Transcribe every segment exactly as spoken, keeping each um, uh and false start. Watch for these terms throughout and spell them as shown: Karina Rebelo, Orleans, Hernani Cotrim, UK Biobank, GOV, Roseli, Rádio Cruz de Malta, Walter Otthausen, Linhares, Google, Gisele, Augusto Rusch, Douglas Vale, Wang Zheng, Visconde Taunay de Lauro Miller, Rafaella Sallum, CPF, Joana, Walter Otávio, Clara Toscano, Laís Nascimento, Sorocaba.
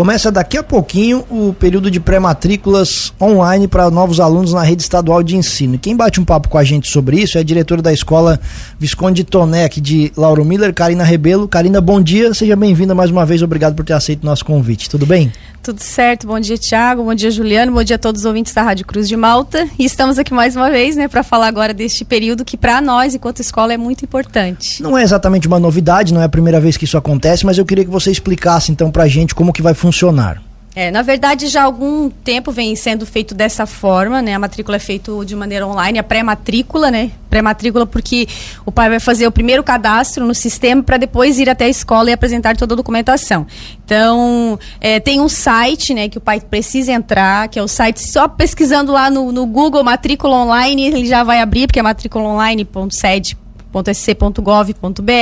Começa daqui a pouquinho o período de pré-matrículas online para novos alunos na rede estadual de ensino. Quem bate um papo com a gente sobre isso é a diretora da escola Visconde Taunay de Lauro Miller, Karina Rebelo. Karina, bom dia, seja bem-vinda mais uma vez, obrigado por ter aceito o nosso convite, tudo bem? Tudo certo, bom dia Tiago, bom dia Juliano, bom dia a todos os ouvintes da Rádio Cruz de Malta. E estamos aqui mais uma vez, né, para falar agora deste período que para nós, enquanto escola, é muito importante. Não é exatamente uma novidade, não é a primeira vez que isso acontece, mas eu queria que você explicasse então para a gente como que vai funcionar. funcionar. É, na verdade, já há algum tempo vem sendo feito dessa forma, né? A matrícula é feita de maneira online, a pré-matrícula, né? Pré-matrícula porque o pai vai fazer o primeiro cadastro no sistema para depois ir até a escola e apresentar toda a documentação. Então, é, tem um site, né, que o pai precisa entrar, que é o site, só pesquisando lá no, no Google matrícula online, ele já vai abrir, porque é matrícula online ponto sede ponto com. .sc ponto gov ponto br.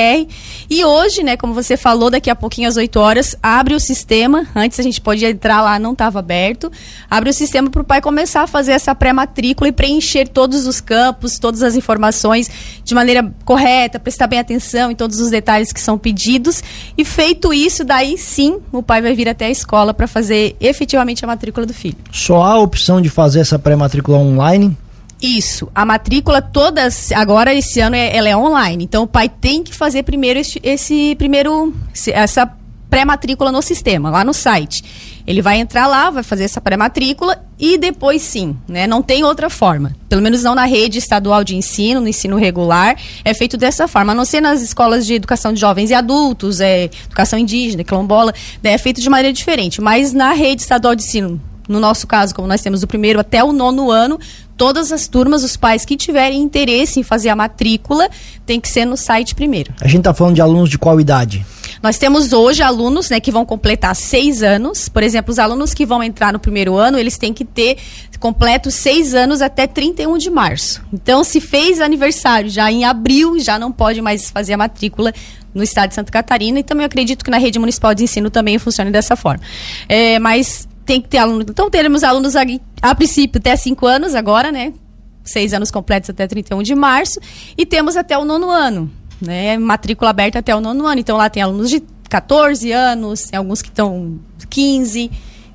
E hoje, né, como você falou, daqui a pouquinho às oito horas, abre o sistema. Antes a gente podia entrar lá, não estava aberto. Abre o sistema para o pai começar a fazer essa pré-matrícula e preencher todos os campos, todas as informações de maneira correta, prestar bem atenção em todos os detalhes que são pedidos. E feito isso, daí sim, o pai vai vir até a escola para fazer efetivamente a matrícula do filho. Só há a opção de fazer essa pré-matrícula online? Isso, a matrícula todas, agora esse ano é, ela é online, então o pai tem que fazer primeiro esse, esse primeiro, essa pré-matrícula no sistema, lá no site. Ele vai entrar lá, vai fazer essa pré-matrícula e depois sim, né? Não tem outra forma, pelo menos não na rede estadual de ensino, no ensino regular, é feito dessa forma, a não ser nas escolas de educação de jovens e adultos, é, educação indígena, quilombola, né? É feito de maneira diferente, mas na rede estadual de ensino, no nosso caso, como nós temos do primeiro até o nono ano, todas as turmas, os pais que tiverem interesse em fazer a matrícula, tem que ser no site primeiro. A gente está falando de alunos de qual idade? Nós temos hoje alunos, né, que vão completar seis anos. Por exemplo, os alunos que vão entrar no primeiro ano, eles têm que ter completo seis anos até trinta e um de março. Então, se fez aniversário já em abril, já não pode mais fazer a matrícula no estado de Santa Catarina. E também eu acredito que na rede municipal de ensino também funciona dessa forma. É, mas... tem que ter aluno. Então, teremos alunos a, a princípio até cinco anos agora, né? seis anos completos até trinta e um de março. E temos até o nono ano, né? Matrícula aberta até o nono ano. Então, lá tem alunos de catorze anos, tem alguns que estão quinze.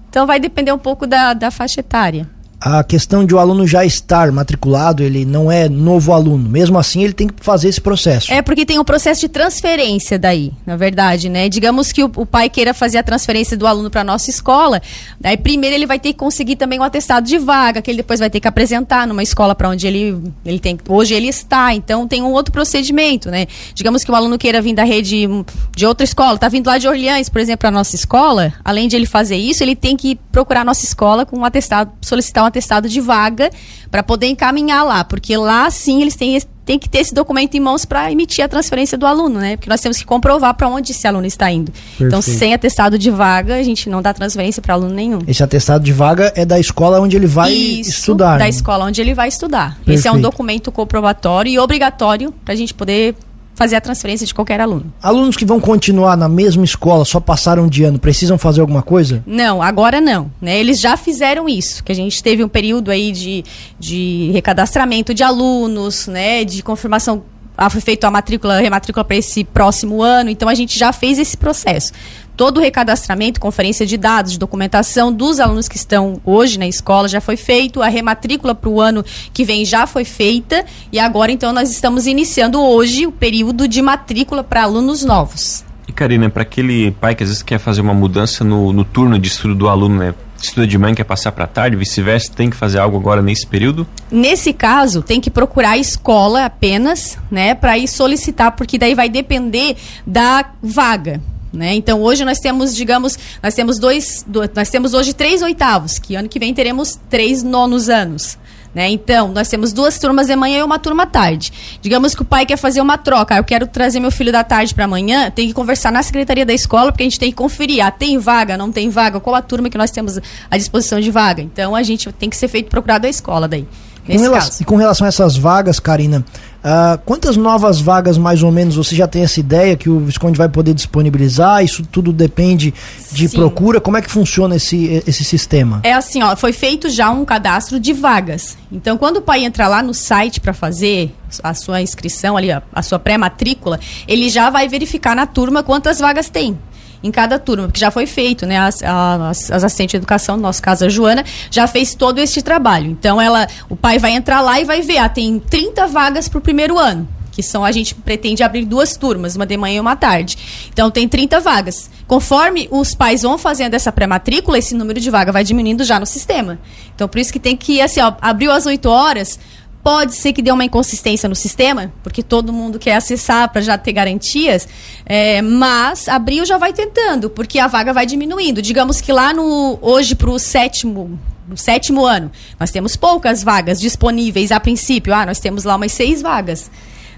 Então, vai depender um pouco da, da faixa etária. A questão de o aluno já estar matriculado, ele não é novo aluno. Mesmo assim, ele tem que fazer esse processo. É, porque tem um processo de transferência daí, na verdade, né? Digamos que o, o pai queira fazer a transferência do aluno para a nossa escola, aí primeiro ele vai ter que conseguir também um atestado de vaga, que ele depois vai ter que apresentar numa escola para onde ele, ele tem, hoje ele está. Então, tem um outro procedimento, né? Digamos que o aluno queira vir da rede de outra escola, está vindo lá de Orleans, por exemplo, para a nossa escola, além de ele fazer isso, ele tem que procurar a nossa escola com um atestado, solicitar um atestado de vaga para poder encaminhar lá, porque lá sim eles têm, têm que ter esse documento em mãos para emitir a transferência do aluno, né? Porque nós temos que comprovar para onde esse aluno está indo. Perfeito. Então, sem atestado de vaga, a gente não dá transferência para aluno nenhum. Esse atestado de vaga é da escola onde ele vai Isso, estudar. Da né? escola onde ele vai estudar. Perfeito. Esse é um documento comprobatório e obrigatório para a gente poder fazer a transferência de qualquer aluno. Alunos que vão continuar na mesma escola, só passaram de ano, precisam fazer alguma coisa? Não, agora não, né? Eles já fizeram isso, que a gente teve um período aí de, de recadastramento de alunos, né? De confirmação, ah, foi feito a matrícula, a rematrícula para esse próximo ano, então a gente já fez esse processo. Todo o recadastramento, conferência de dados, de documentação dos alunos que estão hoje na escola já foi feito, a rematrícula para o ano que vem já foi feita e agora então nós estamos iniciando hoje o período de matrícula para alunos novos. E Karina, para aquele pai que às vezes quer fazer uma mudança no, no turno de estudo do aluno, né? Estuda de manhã, quer passar para tarde, vice-versa, tem que fazer algo agora nesse período? Nesse caso, tem que procurar a escola apenas, né, para ir solicitar, porque daí vai depender da vaga. Né? Então hoje nós temos, digamos, nós temos dois, dois, nós temos hoje três oitavos, que ano que vem teremos três nonos anos. Né? Então, nós temos duas turmas de manhã e uma turma à tarde. Digamos que o pai quer fazer uma troca, ah, eu quero trazer meu filho da tarde para amanhã, tem que conversar na secretaria da escola, porque a gente tem que conferir, ah, tem vaga, não tem vaga, qual a turma que nós temos à disposição de vaga. Então, a gente tem que ser feito procurado a escola daí. Com relação, e com relação a essas vagas, Karina, uh, quantas novas vagas mais ou menos você já tem essa ideia que o Visconde vai poder disponibilizar? Isso tudo depende de Sim. procura? Como é que funciona esse, esse sistema? É assim, ó, foi feito já um cadastro de vagas. Então, quando o pai entra lá no site para fazer a sua inscrição, ali, a, a sua pré-matrícula, ele já vai verificar na turma quantas vagas tem. em cada turma, porque já foi feito, né? As, as, as assistentes de educação, no nosso caso a Joana, já fez todo este trabalho. Então ela, o pai vai entrar lá e vai ver, ah, tem trinta vagas para o primeiro ano, que são, a gente pretende abrir duas turmas, uma de manhã e uma tarde. Então tem trinta vagas. Conforme os pais vão fazendo essa pré-matrícula, esse número de vaga vai diminuindo já no sistema. Então por isso que tem que, assim, ó, abriu às oito horas, pode ser que dê uma inconsistência no sistema, porque todo mundo quer acessar para já ter garantias, é, mas abriu já vai tentando, porque a vaga vai diminuindo. Digamos que lá no, hoje para o sétimo... No sétimo ano, nós temos poucas vagas disponíveis a princípio. Ah, nós temos lá umas seis vagas,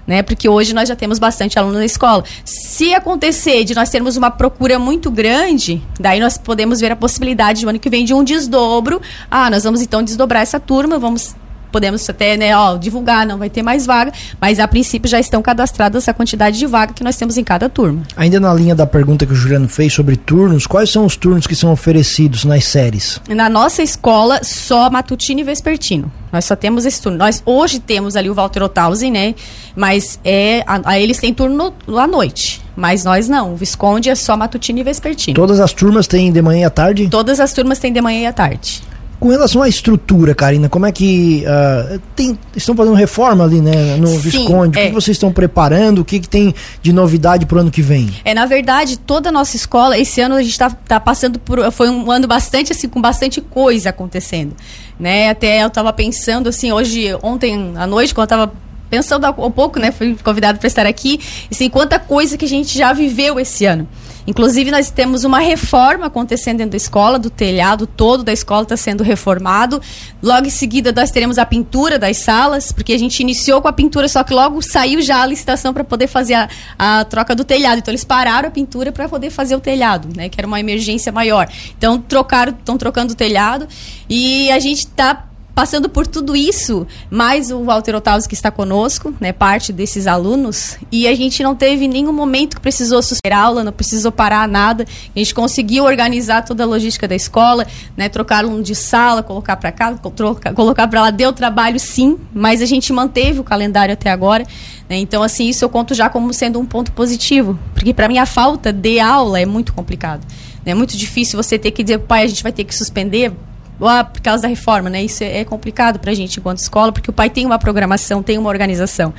né? Porque hoje nós já temos bastante aluno na escola. Se acontecer de nós termos uma procura muito grande, daí nós podemos ver a possibilidade no ano que vem de um desdobro. Ah, nós vamos então desdobrar essa turma, vamos, podemos até, né, ó, divulgar, não vai ter mais vaga, mas a princípio já estão cadastradas a quantidade de vaga que nós temos em cada turma. Ainda na linha da pergunta que o Juliano fez sobre turnos, quais são os turnos que são oferecidos nas séries? Na nossa escola, só matutino e vespertino. Nós só temos esse turno. Nós hoje temos ali o Walter Otávio, né? Mas é, a, a eles têm turno no, à noite. Mas nós não. O Visconde é só matutino e vespertino. Todas as turmas têm de manhã e à tarde? Todas as turmas têm de manhã e à tarde. Com relação à estrutura, Karina, como é que uh, tem, estão fazendo reforma ali, né, no Sim, Visconde? O que, é. que vocês estão preparando? O que, que tem de novidade para o ano que vem? É, na verdade, toda a nossa escola, esse ano a gente está tá passando por, foi um ano bastante assim, com bastante coisa acontecendo, né? Até eu estava pensando assim, hoje, ontem à noite, quando eu estava pensando um pouco, né, fui convidado para estar aqui, assim, quanta coisa que a gente já viveu esse ano. Inclusive, nós temos uma reforma acontecendo dentro da escola, do telhado todo da escola está sendo reformado. Logo em seguida, nós teremos a pintura das salas, porque a gente iniciou com a pintura, só que logo saiu já a licitação para poder fazer a, a troca do telhado. Então, eles pararam a pintura para poder fazer o telhado, né, que era uma emergência maior. Então, trocaram, estão trocando o telhado e a gente está passando por tudo isso, mais o Walter Otávio que está conosco, né, parte desses alunos, e a gente não teve nenhum momento que precisou suspender aula, não precisou parar nada, a gente conseguiu organizar toda a logística da escola, né, trocar um de sala, colocar para cá, troca, colocar para lá, deu trabalho sim, mas a gente manteve o calendário até agora, né, então assim, isso eu conto já como sendo um ponto positivo, porque para mim a falta de aula é muito complicado, né, é muito difícil você ter que dizer, pai, a gente vai ter que suspender, ah, por causa da reforma, né? Isso é complicado pra gente enquanto escola, porque o pai tem uma programação, tem uma organização.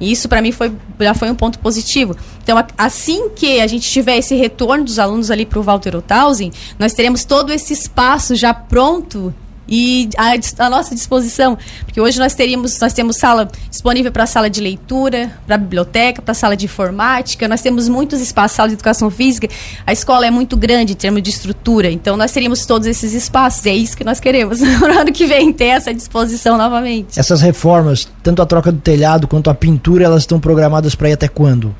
E isso pra mim foi, já foi um ponto positivo. Então, assim que a gente tiver esse retorno dos alunos ali pro Walter Otthausen, nós teremos todo esse espaço já pronto e à, à nossa disposição, porque hoje nós teríamos, nós temos sala disponível para sala de leitura, para biblioteca, para sala de informática, nós temos muitos espaços, sala de educação física, a escola é muito grande em termos de estrutura, então nós teríamos todos esses espaços, é isso que nós queremos no ano que vem, ter essa disposição novamente. Essas reformas, tanto a troca do telhado quanto a pintura, elas estão programadas para ir até quando?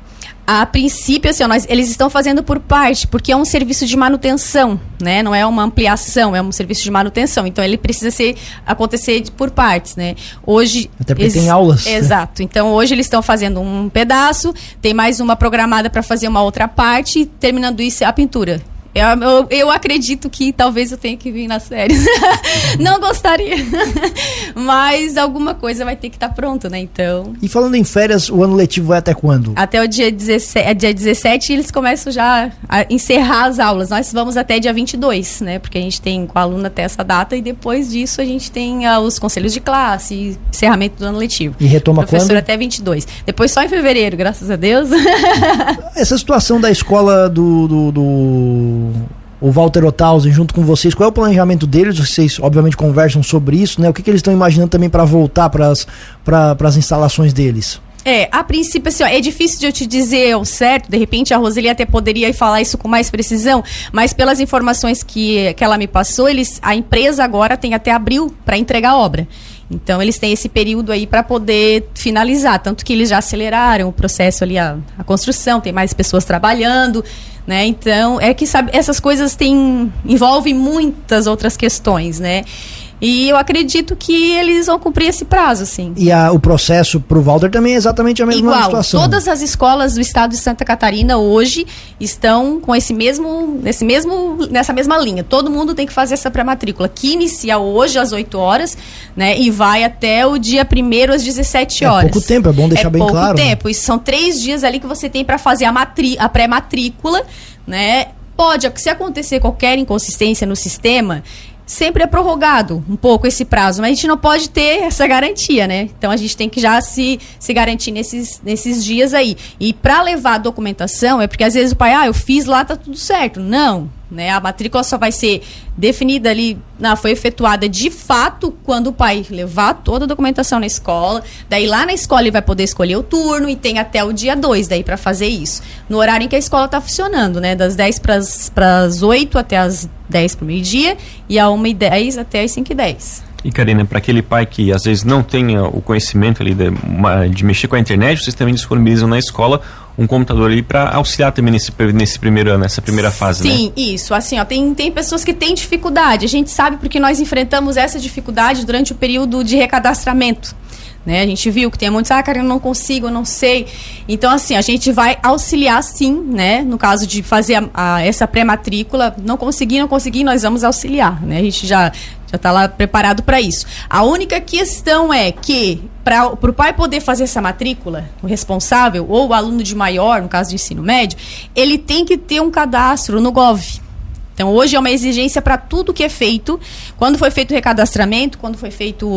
A princípio, assim, ó, nós, eles estão fazendo por parte, porque é um serviço de manutenção, né? Não é uma ampliação, é um serviço de manutenção. Então, ele precisa ser, acontecer por partes, né? Hoje... Até porque eles, tem aulas. Exato. Né? Então, hoje eles estão fazendo um pedaço, tem mais uma programada para fazer uma outra parte, e terminando isso, a pintura. Eu, eu, eu acredito que talvez eu tenha que vir nas séries. Não gostaria. Mas alguma coisa vai ter que estar pronta, né? Então. E falando em férias, o ano letivo vai até quando? Até o dia dezessete, dia dezessete, eles começam já a encerrar as aulas. Nós vamos até dia vinte e dois, né? Porque a gente tem com a aluna até essa data e depois disso a gente tem ah, os conselhos de classe e encerramento do ano letivo. E retoma quando? Professor, até vinte e dois. Depois só em fevereiro, graças a Deus. Essa situação da escola do... do, do... o Walter Otthausen junto com vocês, qual é o planejamento deles? Vocês obviamente conversam sobre isso, né? O que, que eles estão imaginando também para voltar para as instalações deles? É, a princípio, assim, ó, é difícil de eu te dizer o certo, de repente a Roseli até poderia falar isso com mais precisão, mas pelas informações que, que ela me passou, eles, a empresa agora tem até abril para entregar a obra. Então, eles têm esse período aí para poder finalizar, tanto que eles já aceleraram o processo ali, a, a construção, tem mais pessoas trabalhando, né? Então, é que sabe, essas coisas tem, envolvem muitas outras questões, né? E eu acredito que eles vão cumprir esse prazo, sim. E a, o processo para o Walter também é exatamente a mesma Igual, situação. Todas as escolas do estado de Santa Catarina hoje estão com esse mesmo, esse mesmo, nessa mesma linha. Todo mundo tem que fazer essa pré-matrícula, que inicia hoje às oito horas, né, e vai até o dia primeiro às dezessete horas. É pouco tempo, é bom deixar é bem claro. É pouco tempo, né? E são três dias ali que você tem para fazer a, matri- a pré-matrícula, né? pode, se acontecer qualquer inconsistência no sistema, sempre é prorrogado um pouco esse prazo, mas a gente não pode ter essa garantia, né? Então a gente tem que já se, se garantir nesses, nesses dias aí. E para levar a documentação, é porque às vezes o pai, ah, eu fiz lá, tá tudo certo. Não, né? A matrícula só vai ser definida ali, não, foi efetuada de fato quando o pai levar toda a documentação na escola. Daí lá na escola ele vai poder escolher o turno e tem até o dia dois daí para fazer isso. No horário em que a escola tá funcionando, né? Das dez para as oito até as dez para o meio-dia e a uma e dez até as cinco e dez. E Karina, para aquele pai que às vezes não tem o conhecimento ali de, de mexer com a internet, vocês também disponibilizam na escola um computador ali para auxiliar também nesse, nesse primeiro ano, nessa primeira fase, sim, né? Sim, isso. Assim, ó, tem, tem pessoas que têm dificuldade. A gente sabe porque nós enfrentamos essa dificuldade durante o período de recadastramento. Né? A gente viu que tem muitos, ah, cara, eu não consigo, eu não sei. Então, assim, a gente vai auxiliar sim, né? No caso de fazer a, a, essa pré-matrícula, não conseguir, não conseguir, nós vamos auxiliar, né? A gente já já está lá preparado para isso. A única questão é que, para o pai poder fazer essa matrícula, o responsável, ou o aluno de maior, no caso de ensino médio, ele tem que ter um cadastro no G O V. Então, hoje é uma exigência para tudo que é feito. Quando foi feito o recadastramento, quando foi feito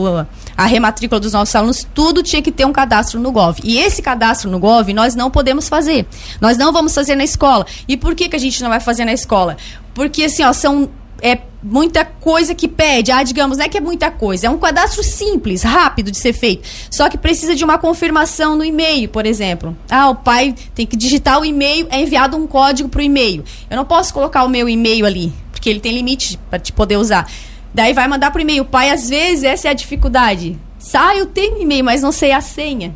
a rematrícula dos nossos alunos, tudo tinha que ter um cadastro no G O V. E esse cadastro no G O V nós não podemos fazer. Nós não vamos fazer na escola. E por que que a gente não vai fazer na escola? Porque, assim, ó, são... É muita coisa que pede, ah, digamos, não é que é muita coisa, é um cadastro simples, rápido de ser feito, só que precisa de uma confirmação no e-mail, por exemplo. Ah, o pai tem que digitar o e-mail, é enviado um código para o e-mail. Eu não posso colocar o meu e-mail ali, porque ele tem limite para te poder usar. Daí vai mandar para o e-mail. O pai, às vezes, essa é a dificuldade. Ah, eu tenho e-mail, mas não sei a senha.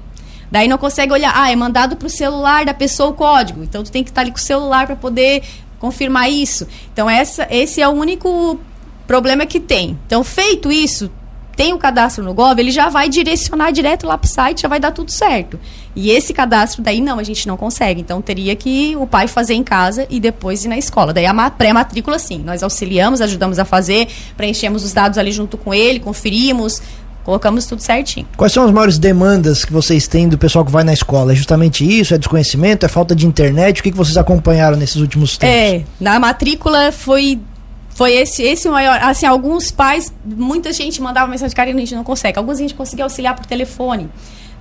Daí não consegue olhar. Ah, é mandado para o celular da pessoa o código, então tu tem que estar ali com o celular para poder... confirmar isso. Então essa, esse é o único problema que tem. Então, feito isso, tem o cadastro no G O V, ele já vai direcionar direto lá pro site, já vai dar tudo certo. E esse cadastro daí não, a gente não consegue. Então teria que o pai fazer em casa e depois ir na escola. Daí a pré-matrícula sim, nós auxiliamos, ajudamos a fazer, preenchemos os dados ali junto com ele, conferimos, colocamos tudo certinho. Quais são as maiores demandas que vocês têm do pessoal que vai na escola? É justamente isso? É desconhecimento? É falta de internet? O que que vocês acompanharam nesses últimos tempos? É, na matrícula foi, foi esse, esse maior... Assim, alguns pais, muita gente mandava mensagem de Karina, a gente não consegue. Alguns a gente conseguia auxiliar por telefone,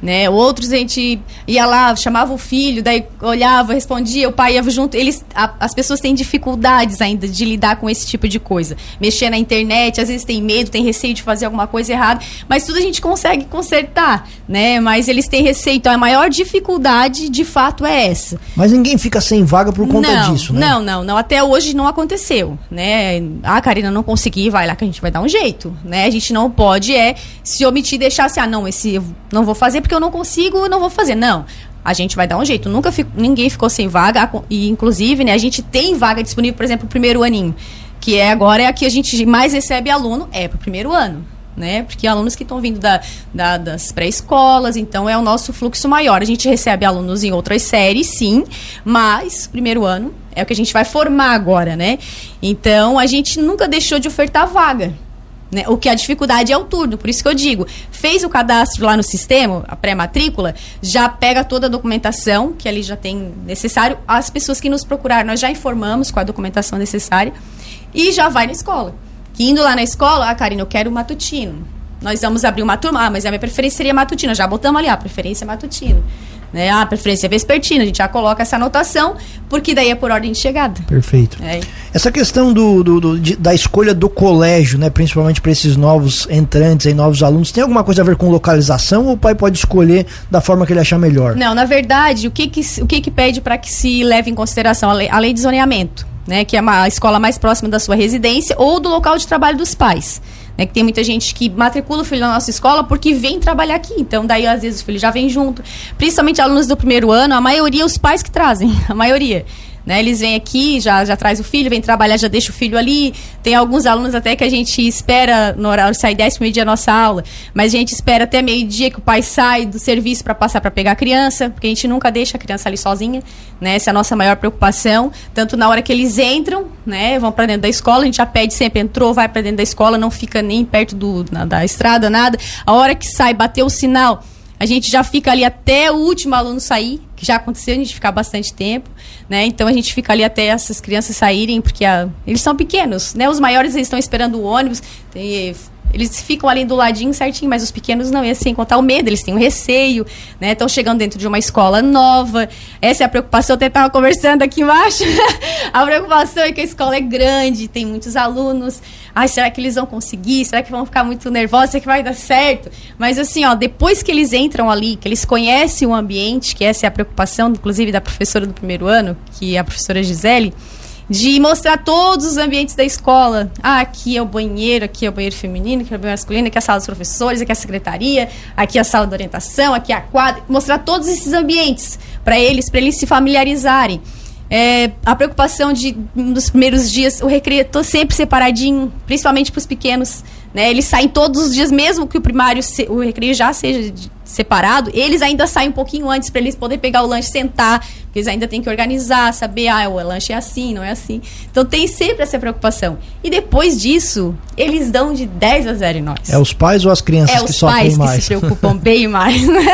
né? Outros a gente ia lá, chamava o filho, daí olhava, respondia, o pai ia junto. Eles, a, as pessoas têm dificuldades ainda de lidar com esse tipo de coisa, mexer na internet, às vezes tem medo, tem receio de fazer alguma coisa errada, mas tudo a gente consegue consertar, né? Mas eles têm receio, então a maior dificuldade de fato é essa. Mas ninguém fica sem vaga por conta não, disso, né? Não, não, não, até hoje não aconteceu, né? Ah, Karina, não consegui, vai lá que a gente vai dar um jeito, né? A gente não pode é se omitir, deixar assim, ah, não, esse eu não vou fazer porque eu não consigo, eu não vou fazer. Não, a gente vai dar um jeito. Nunca fico, ninguém ficou sem vaga e, inclusive, né, a gente tem vaga disponível, por exemplo, o primeiro aninho, que é agora é a que a gente mais recebe aluno, é para o primeiro ano, né? Porque alunos que estão vindo da, da, das pré-escolas, então é o nosso fluxo maior. A gente recebe alunos em outras séries, sim, mas primeiro ano é o que a gente vai formar agora, né? Então, a gente nunca deixou de ofertar vaga. Né? O que a dificuldade é o turno, por isso que eu digo, fez o cadastro lá no sistema, a pré-matrícula, já pega toda a documentação que ali já tem necessário, as pessoas que nos procuraram, nós já informamos com a documentação necessária e já vai na escola, que indo lá na escola, ah, Karina, eu quero o matutino, nós vamos abrir uma turma, ah, mas a minha preferência seria matutina, já botamos ali, ah, preferência matutino, né? Ah, preferência vespertina, a gente já coloca essa anotação, porque daí é por ordem de chegada. Perfeito. É. Essa questão do, do, do, de, da escolha do colégio, né, principalmente para esses novos entrantes, aí, novos alunos, tem alguma coisa a ver com localização ou o pai pode escolher da forma que ele achar melhor? Não, na verdade, o que, que, o que, que pede para que se leve em consideração a lei, a lei de zoneamento, né, que é a escola mais próxima da sua residência ou do local de trabalho dos pais. Né, que tem muita gente que matricula o filho na nossa escola porque vem trabalhar aqui, então daí às vezes o filho já vem junto, principalmente alunos do primeiro ano, a maioria os pais que trazem, a maioria, né, eles vêm aqui, já, já traz o filho, vem trabalhar, já deixa o filho ali, tem alguns alunos até que a gente espera no horário, sai dez para meio-dia a nossa aula, mas a gente espera até meio-dia que o pai sai do serviço para passar para pegar a criança, porque a gente nunca deixa a criança ali sozinha, né, essa é a nossa maior preocupação, tanto na hora que eles entram, né, vão para dentro da escola, a gente já pede sempre, entrou, vai para dentro da escola, não fica nem perto do, na, da estrada, nada, a hora que sai, bateu o sinal, a gente já fica ali até o último aluno sair, que já aconteceu a gente ficar bastante tempo, né? Então a gente fica ali até essas crianças saírem, porque a, eles são pequenos, né? Os maiores eles estão esperando o ônibus, tem, eles ficam ali do ladinho certinho, mas os pequenos não, e assim, contar o medo, eles têm um receio, né? Estão chegando dentro de uma escola nova, essa é a preocupação, eu até estava conversando aqui embaixo, a preocupação é que a escola é grande, tem muitos alunos, ai, será que eles vão conseguir? Será que vão ficar muito nervosos? Será que vai dar certo? Mas assim, ó, depois que eles entram ali, que eles conhecem o ambiente, que essa é a preocupação, inclusive, da professora do primeiro ano, que é a professora Gisele, de mostrar todos os ambientes da escola. Ah, aqui é o banheiro, aqui é o banheiro feminino, aqui é o banheiro masculino, aqui é a sala dos professores, aqui é a secretaria, aqui é a sala de orientação, aqui é a quadra. Mostrar todos esses ambientes para eles, para eles se familiarizarem. É, a preocupação de, nos primeiros dias, o recreio estou sempre separadinho, principalmente para os pequenos, né? Eles saem todos os dias, mesmo que o primário, se, o recreio já seja de, separado, eles ainda saem um pouquinho antes para eles poderem pegar o lanche, sentar, porque eles ainda têm que organizar, saber, ah, o lanche é assim, não é assim. Então tem sempre essa preocupação. E depois disso, eles dão de dez a zero em nós. É os pais ou as crianças é que sofrem mais? É os pais que se preocupam bem mais, né?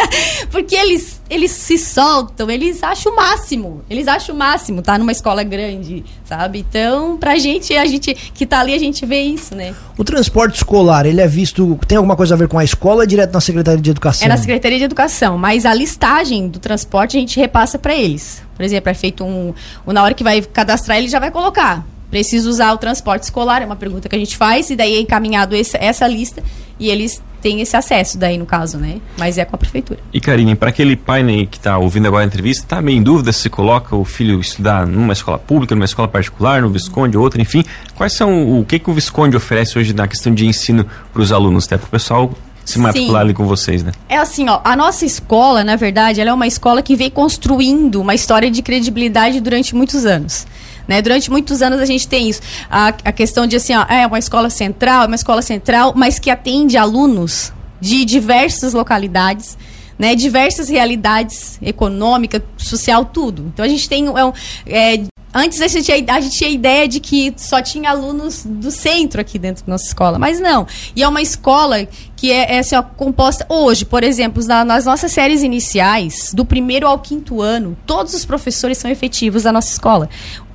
Porque eles Eles se soltam, eles acham o máximo, eles acham o máximo, tá? Numa escola grande, sabe? Então, pra gente, a gente que tá ali, a gente vê isso, né? O transporte escolar, ele é visto, tem alguma coisa a ver com a escola ou é direto na Secretaria de Educação? É na Secretaria de Educação, mas a listagem do transporte a gente repassa pra eles. Por exemplo, é feito um, um na hora que vai cadastrar, ele já vai colocar. Preciso usar o transporte escolar, é uma pergunta que a gente faz, e daí é encaminhado esse, essa lista, e eles têm esse acesso daí, no caso, né? Mas é com a prefeitura. E, Karine, para aquele pai, né, que está ouvindo agora a entrevista, está meio em dúvida se coloca o filho estudar numa escola pública, numa escola particular, no Visconde, outra, enfim, quais são, o que, que o Visconde oferece hoje na questão de ensino para os alunos, até para o pessoal se matricular ali com vocês, né? É assim, ó, a nossa escola, na verdade, ela é uma escola que vem construindo uma história de credibilidade durante muitos anos. Né? Durante muitos anos a gente tem isso. A, a questão de assim, ó, é uma escola central, é uma escola central, mas que atende alunos de diversas localidades, né? Diversas realidades econômica, social, tudo. Então a gente tem... É um, é, antes a gente, a gente tinha a ideia de que só tinha alunos do centro aqui dentro da nossa escola, mas não. E é uma escola que é, é assim, ó, composta hoje, por exemplo, na, nas nossas séries iniciais, do primeiro ao quinto ano, todos os professores são efetivos da nossa escola.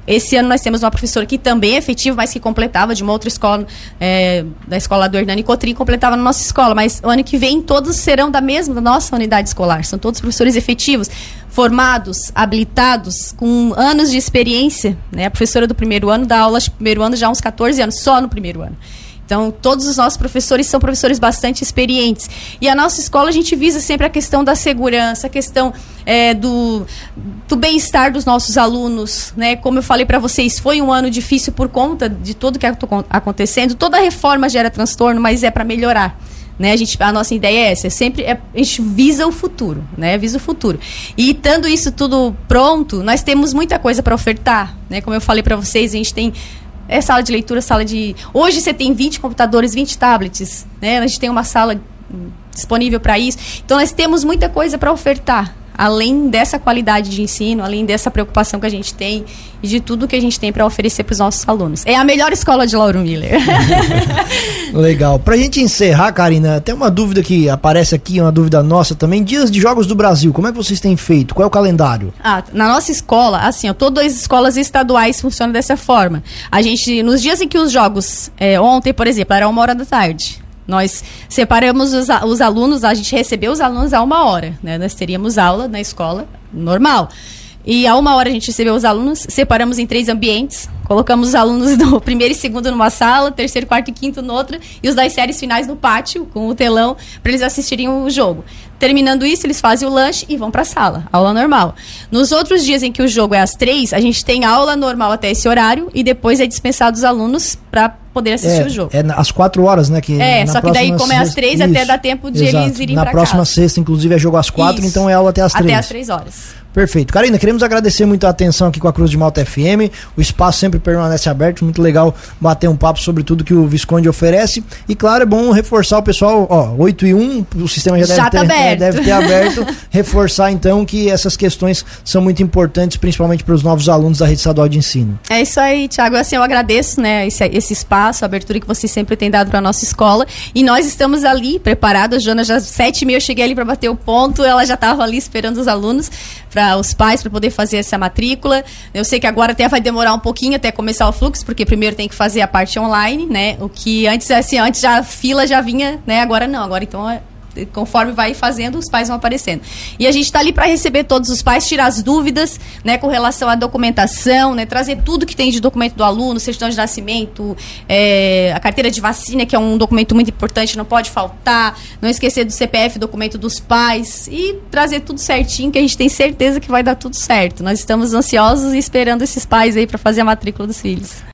Esse ano nós temos uma professora que também é efetiva, mas que completava de uma outra escola, é, da escola do Hernani Cotrim, completava na nossa escola. Mas o ano que vem todos serão da mesma, da nossa unidade escolar. São todos professores efetivos, formados, habilitados, com anos de experiência, né? A professora do primeiro ano dá aulas de primeiro ano já há uns catorze anos, só no primeiro ano. Então, todos os nossos professores são professores bastante experientes. E a nossa escola, a gente visa sempre a questão da segurança, a questão é, do, do bem-estar dos nossos alunos, né? Como eu falei para vocês, foi um ano difícil por conta de tudo que está acontecendo. Toda reforma gera transtorno, mas é para melhorar. Né, a, gente, a nossa ideia é essa, sempre é, a gente visa o futuro, né, visa o futuro. E estando isso tudo pronto, nós temos muita coisa para ofertar, né? Como eu falei para vocês, a gente tem... É sala de leitura, sala de... Hoje você tem vinte computadores, vinte tablets, né? A gente tem uma sala disponível para isso. Então, nós temos muita coisa para ofertar, além dessa qualidade de ensino, além dessa preocupação que a gente tem e de tudo que a gente tem para oferecer para os nossos alunos. É a melhor escola de Lauro Miller. Legal. Para a gente encerrar, Karina, tem uma dúvida que aparece aqui, uma dúvida nossa também. Dias de Jogos do Brasil, como é que vocês têm feito? Qual é o calendário? Ah, na nossa escola, assim, ó, todas as escolas estaduais funcionam dessa forma. A gente, nos dias em que os jogos, é, ontem, por exemplo, era uma hora da tarde. Nós separamos os, os alunos, a gente recebeu os alunos a uma hora, né? Nós teríamos aula na escola normal. E a uma hora a gente recebeu os alunos, separamos em três ambientes, colocamos os alunos do primeiro e segundo numa sala, terceiro, quarto e quinto noutra, e os das séries finais no pátio, com o telão, para eles assistirem o jogo. Terminando isso, eles fazem o lanche e vão para a sala, aula normal. Nos outros dias em que o jogo é às três, a gente tem aula normal até esse horário, e depois é dispensado os alunos para poder assistir é, o jogo. É às quatro horas, né? Que é, só que daí como é às três, até dá tempo de exato, eles irem para casa. Na próxima sexta, inclusive, é jogo às quatro, isso, então é aula até às três. Até às três horas. Perfeito. Karina, queremos agradecer muito a atenção aqui com a Cruz de Malta F M. O espaço sempre permanece aberto, muito legal bater um papo sobre tudo que o Visconde oferece. E claro, é bom reforçar o pessoal, ó, oito e um, o sistema já, já deve, tá ter, aberto. deve ter aberto. Reforçar então que essas questões são muito importantes, principalmente para os novos alunos da Rede Estadual de Ensino. É isso aí, Thiago. Assim, eu agradeço, né, esse, esse espaço, a abertura que você sempre tem dado para a nossa escola. E nós estamos ali preparados. Joana, já às sete e meia eu cheguei ali para bater o ponto, ela já estava ali esperando os alunos, para os pais, para poder fazer essa matrícula. Eu sei que agora até vai demorar um pouquinho até começar o fluxo, porque primeiro tem que fazer a parte online, né? O que antes, assim, antes já a fila já vinha, né? Agora não, agora então, conforme vai fazendo, os pais vão aparecendo. E a gente está ali para receber todos os pais, tirar as dúvidas, né, com relação à documentação, né, trazer tudo que tem de documento do aluno, certidão de nascimento, é, a carteira de vacina, que é um documento muito importante, não pode faltar, não esquecer do C P F, documento dos pais, e trazer tudo certinho, que a gente tem certeza que vai dar tudo certo. Nós estamos ansiosos e esperando esses pais aí para fazer a matrícula dos filhos.